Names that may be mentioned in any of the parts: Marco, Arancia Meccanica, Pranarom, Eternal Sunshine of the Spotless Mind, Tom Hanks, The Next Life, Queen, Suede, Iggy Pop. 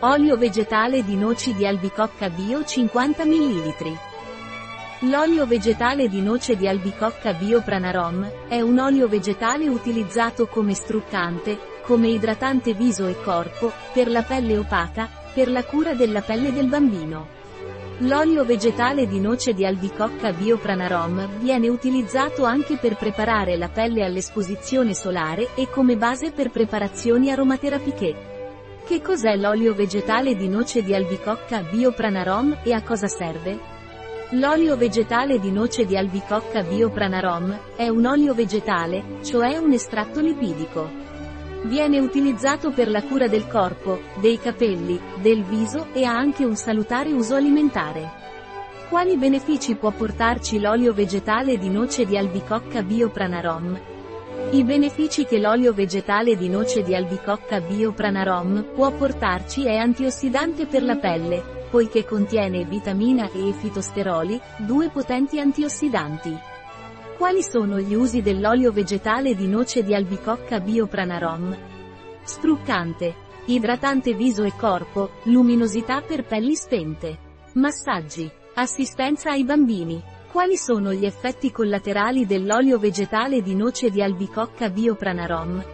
Olio vegetale di noci di albicocca bio 50 ml. L'olio vegetale di noce di albicocca bio Pranarom è un olio vegetale utilizzato come struccante, come idratante viso e corpo, per la pelle opaca, per la cura della pelle del bambino. L'olio vegetale di noce di albicocca bio Pranarom viene utilizzato anche per preparare la pelle all'esposizione solare e come base per preparazioni aromaterapiche. Che cos'è l'olio vegetale di noce di albicocca bio Pranarom e a cosa serve? L'olio vegetale di noce di albicocca bio Pranarom è un olio vegetale, cioè un estratto lipidico. Viene utilizzato per la cura del corpo, dei capelli, del viso e ha anche un salutare uso alimentare. Quali benefici può portarci l'olio vegetale di noce di albicocca bio Pranarom? I benefici che l'olio vegetale di noce di albicocca bio Pranarom può portarci è antiossidante per la pelle, poiché contiene vitamina E e fitosteroli, due potenti antiossidanti. Quali sono gli usi dell'olio vegetale di noce di albicocca bio Pranarom? Struccante, idratante viso e corpo, luminosità per pelli spente, massaggi, assistenza ai bambini. Quali sono gli effetti collaterali dell'olio vegetale di noce di albicocca bio Pranarom?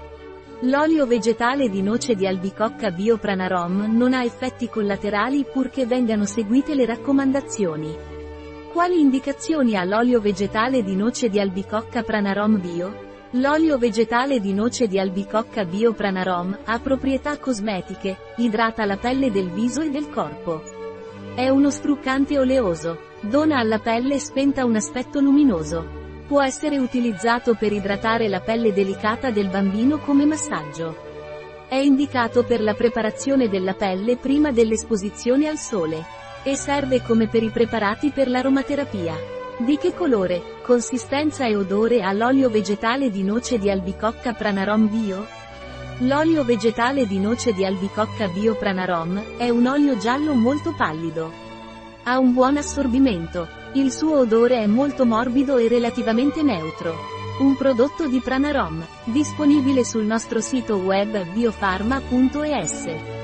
L'olio vegetale di noce di albicocca bio Pranarom non ha effetti collaterali purché vengano seguite le raccomandazioni. Quali indicazioni ha l'olio vegetale di noce di albicocca Pranarom bio? L'olio vegetale di noce di albicocca bio Pranarom ha proprietà cosmetiche, idrata la pelle del viso e del corpo. È uno struccante oleoso. Dona alla pelle spenta un aspetto luminoso. Può essere utilizzato per idratare la pelle delicata del bambino come massaggio. È indicato per la preparazione della pelle prima dell'esposizione al sole. E serve come per i preparati per l'aromaterapia. Di che colore, consistenza e odore ha l'olio vegetale di noce di albicocca Pranarom bio? L'olio vegetale di noce di albicocca bio Pranarom è un olio giallo molto pallido. Ha un buon assorbimento. Il suo odore è molto morbido e relativamente neutro. Un prodotto di Pranarom, disponibile sul nostro sito web biofarma.es.